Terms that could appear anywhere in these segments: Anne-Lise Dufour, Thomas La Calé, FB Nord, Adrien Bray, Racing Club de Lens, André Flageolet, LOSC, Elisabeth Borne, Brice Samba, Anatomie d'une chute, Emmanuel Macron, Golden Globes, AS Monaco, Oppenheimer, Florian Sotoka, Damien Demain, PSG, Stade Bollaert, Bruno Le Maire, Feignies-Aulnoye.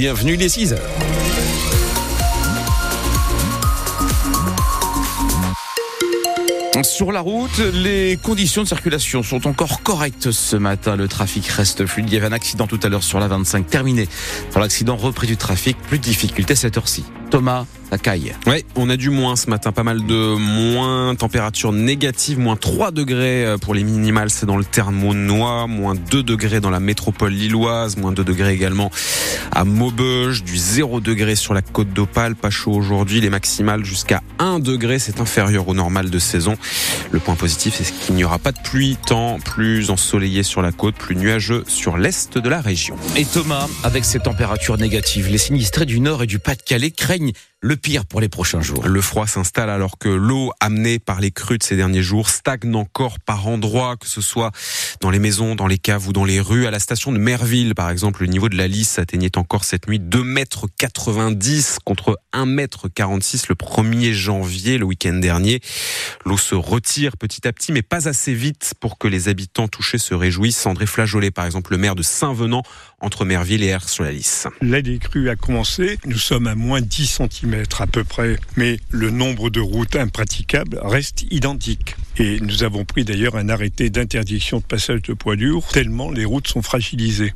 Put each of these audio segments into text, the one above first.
bienvenue les 6h. Sur la route, les conditions de circulation sont encore correctes ce matin. Le trafic reste fluide. Il y avait un accident tout à l'heure sur la 25, terminé. Pour l'accident, repris du trafic, plus de difficultés cette heure-ci. Thomas La Calé. Oui, on a du moins ce matin, pas mal de moins, température négative, moins 3 degrés pour les minimales, c'est dans le Termonnois, moins 2 degrés dans la métropole lilloise, moins 2 degrés également à Maubeuge, du 0 degré sur la côte d'Opale, pas chaud aujourd'hui, les maximales jusqu'à 1 degré, c'est inférieur au normal de saison. Le point positif, c'est qu'il n'y aura pas de pluie, temps plus ensoleillé sur la côte, plus nuageux sur l'est de la région. Et Thomas, avec ces températures négatives, les sinistrés du Nord et du Pas-de-Calais craignent le pire pour les prochains jours. Le froid s'installe alors que l'eau amenée par les crues de ces derniers jours stagne encore par endroits, que ce soit dans les maisons, dans les caves ou dans les rues. À la station de Merville, par exemple, le niveau de la Lys atteignait encore cette nuit 2,90 m contre 1,46 m le 1er janvier, le week-end dernier. L'eau se retire petit à petit, mais pas assez vite pour que les habitants touchés se réjouissent. André Flageolet, par exemple, le maire de Saint-Venant, entre Merville et Aire-sur-la-Lys. L'aide des crues a commencé. Nous sommes à moins 10 cm. À peu près, mais le nombre de routes impraticables reste identique. Et nous avons pris d'ailleurs un arrêté d'interdiction de passage de poids lourds, tellement les routes sont fragilisées.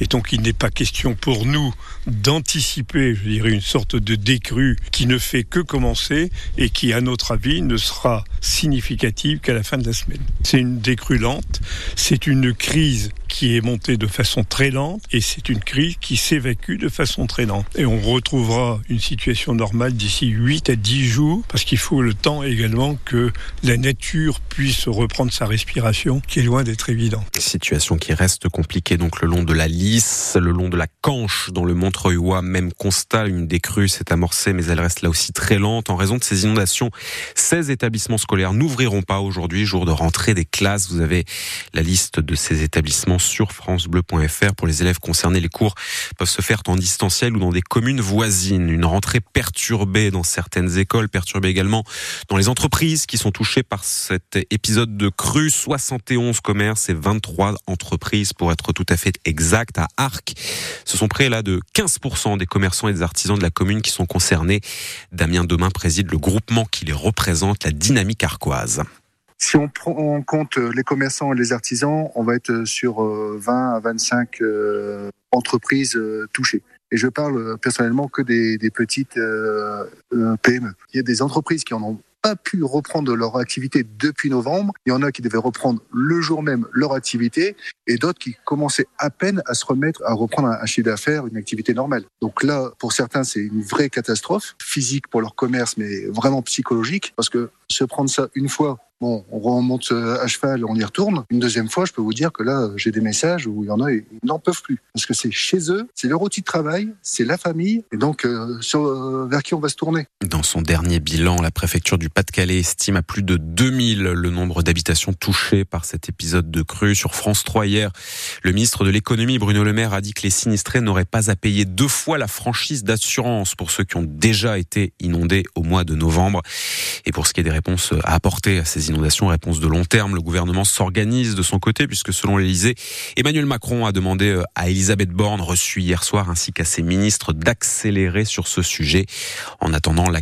Et donc il n'est pas question pour nous d'anticiper, je dirais, une sorte de décrue qui ne fait que commencer et qui, à notre avis, ne sera significative qu'à la fin de la semaine. C'est une décrue lente, c'est une crise qui est montée de façon très lente et c'est une crise qui s'évacue de façon très lente. Et on retrouvera une situation normale d'ici 8 à 10 jours, parce qu'il faut le temps également que la nature puisse reprendre sa respiration, qui est loin d'être évidente. Situation qui reste compliquée donc le long de la Lys, le long de la Canche, dans le Montreuilois, même constat, une décrue s'est amorcée, mais elle reste là aussi très lente. En raison de ces inondations, 16 établissements scolaires n'ouvriront pas aujourd'hui, jour de rentrée des classes. Vous avez la liste de ces établissements sur francebleu.fr. Pour les élèves concernés, les cours peuvent se faire en distanciel ou dans des communes voisines. Une rentrée perturbé dans certaines écoles, perturbé également dans les entreprises qui sont touchées par cet épisode de crue. 71 commerces et 23 entreprises, pour être tout à fait exact, à Arc. Ce sont près là de 15% des commerçants et des artisans de la commune qui sont concernés. Damien Demain préside le groupement qui les représente, la Dynamique arcoise. Si on prend en compte les commerçants et les artisans, on va être sur 20 à 25 entreprises touchées. Et je parle personnellement que des petites PME. Il y a des entreprises qui en ont pas pu reprendre leur activité depuis novembre. Il y en a qui devaient reprendre le jour même leur activité et d'autres qui commençaient à peine à se remettre, à reprendre un chiffre d'affaires, une activité normale. Donc là, pour certains, c'est une vraie catastrophe physique pour leur commerce, mais vraiment psychologique, parce que se prendre ça une fois, bon, on remonte à cheval, on y retourne. Une deuxième fois, je peux vous dire que là, j'ai des messages où il y en a, ils n'en peuvent plus. Parce que c'est chez eux, c'est leur outil de travail, c'est la famille, et donc vers qui on va se tourner. Dans son dernier bilan, la préfecture du Pas-de-Calais estime à plus de 2000 le nombre d'habitations touchées par cet épisode de crue. Sur France 3 hier, le ministre de l'économie, Bruno Le Maire, a dit que les sinistrés n'auraient pas à payer 2 fois la franchise d'assurance pour ceux qui ont déjà été inondés au mois de novembre. Et pour ce qui est des réponses à apporter à ces inondations, réponse de long terme, le gouvernement s'organise de son côté, puisque selon l'Elysée, Emmanuel Macron a demandé à Elisabeth Borne, reçue hier soir, ainsi qu'à ses ministres, d'accélérer sur ce sujet. En attendant, la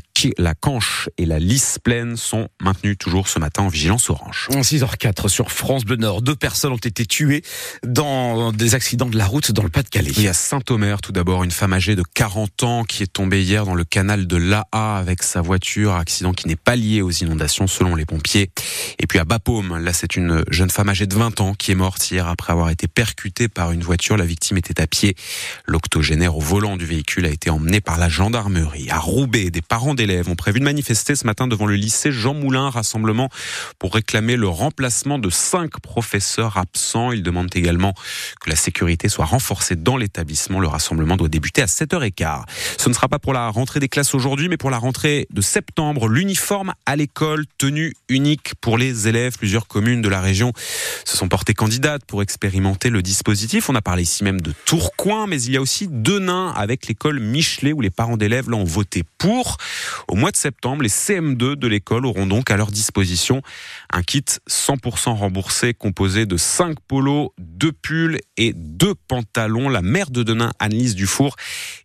Canche et la Lys pleine sont maintenues toujours ce matin en vigilance orange. 6h04 sur France Bleu Nord, 2 personnes ont été tuées dans des accidents de la route dans le Pas-de-Calais. Et à Saint-Omer, tout d'abord, une femme âgée de 40 ans qui est tombée hier dans le canal de l'Aa avec sa voiture, accident qui n'est pas lié aux inondations selon les pompiers. Et puis à Bapaume, là c'est une jeune femme âgée de 20 ans qui est morte hier après avoir été percutée par une voiture. La victime était à pied. L'octogénaire au volant du véhicule a été emmené par la gendarmerie. À Roubaix, des parents d'élèves ont prévu de manifester ce matin devant le lycée Jean Moulin, rassemblement pour réclamer le remplacement de 5 professeurs absents. Ils demandent également que la sécurité soit renforcée dans l'établissement. Le rassemblement doit débuter à 7h15. Ce ne sera pas pour la rentrée des classes aujourd'hui, mais pour la rentrée de septembre, l'uniforme à l'école écoles, tenue unique pour les élèves. Plusieurs communes de la région se sont portées candidates pour expérimenter le dispositif. On a parlé ici même de Tourcoing, mais il y a aussi Denain avec l'école Michelet où les parents d'élèves l'ont voté pour. Au mois de septembre, les CM2 de l'école auront donc à leur disposition un kit 100% remboursé composé de 5 polos, 2 pulls et 2 pantalons. La maire de Denain, Anne-Lise Dufour,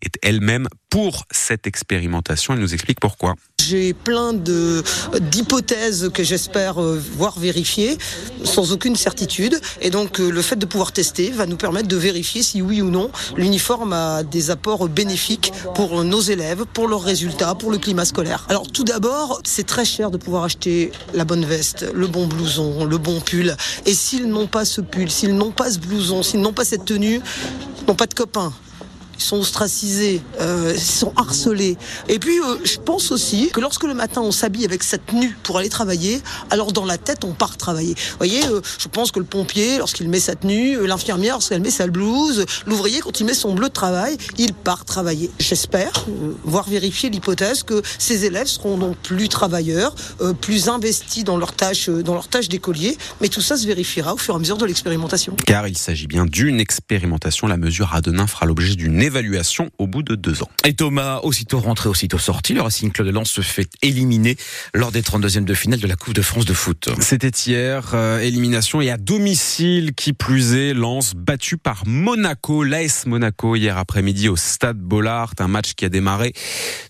est elle-même pour cette expérimentation. Elle nous explique pourquoi. J'ai plein d'hypothèses que j'espère voir vérifiées, sans aucune certitude. Et donc, le fait de pouvoir tester va nous permettre de vérifier si oui ou non l'uniforme a des apports bénéfiques pour nos élèves, pour leurs résultats, pour le climat scolaire. Alors, tout d'abord, c'est très cher de pouvoir acheter la bonne veste, le bon blouson, le bon pull. Et s'ils n'ont pas ce pull, s'ils n'ont pas ce blouson, s'ils n'ont pas cette tenue, ils n'ont pas de copains. Ils sont ostracisés, ils sont harcelés. Et puis, je pense aussi que lorsque le matin, on s'habille avec cette tenue pour aller travailler, alors dans la tête, on part travailler. Vous voyez, je pense que le pompier, lorsqu'il met sa tenue, l'infirmière, lorsqu'elle met sa blouse, l'ouvrier, quand il met son bleu de travail, il part travailler. J'espère, voire vérifier l'hypothèse que ces élèves seront donc plus travailleurs, plus investis dans leurs tâches d'écolier. Mais tout ça se vérifiera au fur et à mesure de l'expérimentation. Car il s'agit bien d'une expérimentation. La mesure à Denain fera l'objet d'une évaluation au bout de 2 ans. Et Thomas, aussitôt rentré, aussitôt sorti, le Racing Club de Lens se fait éliminer lors des 32e de finale de la Coupe de France de foot. C'était hier, élimination et à domicile, qui plus est, Lens battu par Monaco, l'AS Monaco, hier après-midi au Stade Bollaert, un match qui a démarré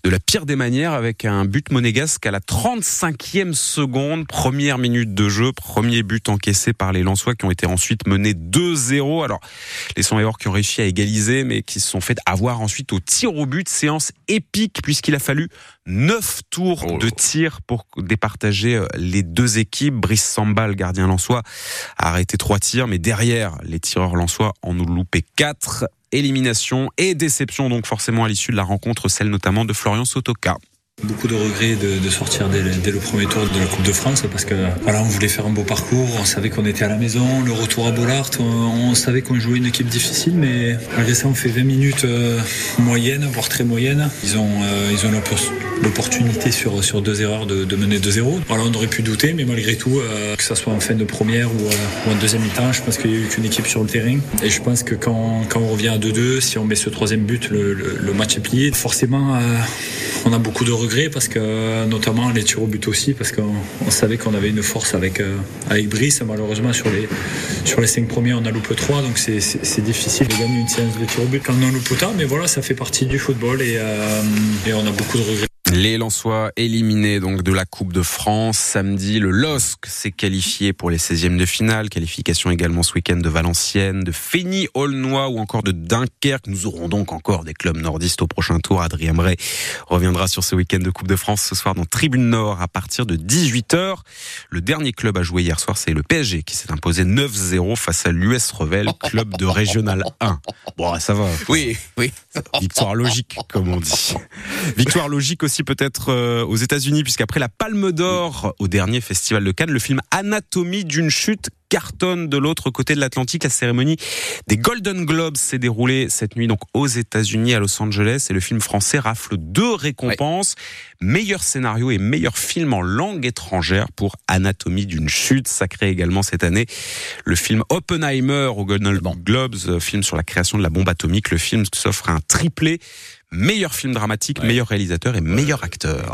de la pire des manières avec un but monégasque à la 35e seconde, première minute de jeu, premier but encaissé par les Lensois qui ont été ensuite menés 2-0. Alors, les Sons et Or qui ont réussi à égaliser, mais qui se sont fait avoir ensuite au tir au but, séance épique puisqu'il a fallu 9 tours de tir pour départager les deux équipes. Brice Samba, le gardien lensois, a arrêté 3 tirs, mais derrière, les tireurs lensois en ont loupé 4. Élimination et déception donc forcément à l'issue de la rencontre, celle notamment de Florian Sotoka. Beaucoup de regrets de sortir dès le premier tour de la Coupe de France parce que voilà, on voulait faire un beau parcours, on savait qu'on était à la maison, le retour à Bollaert, on savait qu'on jouait une équipe difficile, mais malgré ça on fait 20 minutes moyennes, voire très moyennes. Ils ont l'opportunité sur 2 erreurs de mener 2-0. Voilà, on aurait pu douter, mais malgré tout, que ça soit en fin de première ou en deuxième mi-temps, je pense qu'il n'y a eu qu'une équipe sur le terrain. Et je pense que quand on revient à 2-2, si on met ce 3e but, le match est plié. Forcément, on a beaucoup de regrets parce que, notamment les tirs au but aussi, parce qu'on savait qu'on avait une force avec Brice. Malheureusement, sur les 5 premiers, on a loupé 3, donc c'est difficile de gagner une séance de tirs au but quand on en loupe autant, mais voilà, ça fait partie du football et on a beaucoup de regrets. Les Lensois éliminés donc de la Coupe de France. Samedi, le LOSC s'est qualifié pour les 16e de finale. Qualification également ce week-end de Valenciennes, de Feignies-Aulnoye ou encore de Dunkerque. Nous aurons donc encore des clubs nordistes au prochain tour. Adrien Bray reviendra sur ce week-end de Coupe de France ce soir dans Tribune Nord à partir de 18h. Le dernier club à jouer hier soir, c'est le PSG qui s'est imposé 9-0 face à l'US Revel, club de Régional 1. Bon, ça va. Oui. Victoire logique, comme on dit. Victoire logique aussi peut-être aux États-Unis, puisqu'après la Palme d'Or au dernier festival de Cannes, le film Anatomie d'une chute cartonne de l'autre côté de l'Atlantique. La cérémonie des Golden Globes s'est déroulée cette nuit donc aux États-Unis à Los Angeles, et le film français rafle 2 récompenses, meilleur scénario et meilleur film en langue étrangère pour Anatomie d'une chute. Sacré également cette année le film Oppenheimer aux Golden Globes, film sur la création de la bombe atomique. Le film s'offre un triplé: meilleur film dramatique, meilleur réalisateur et meilleur acteur.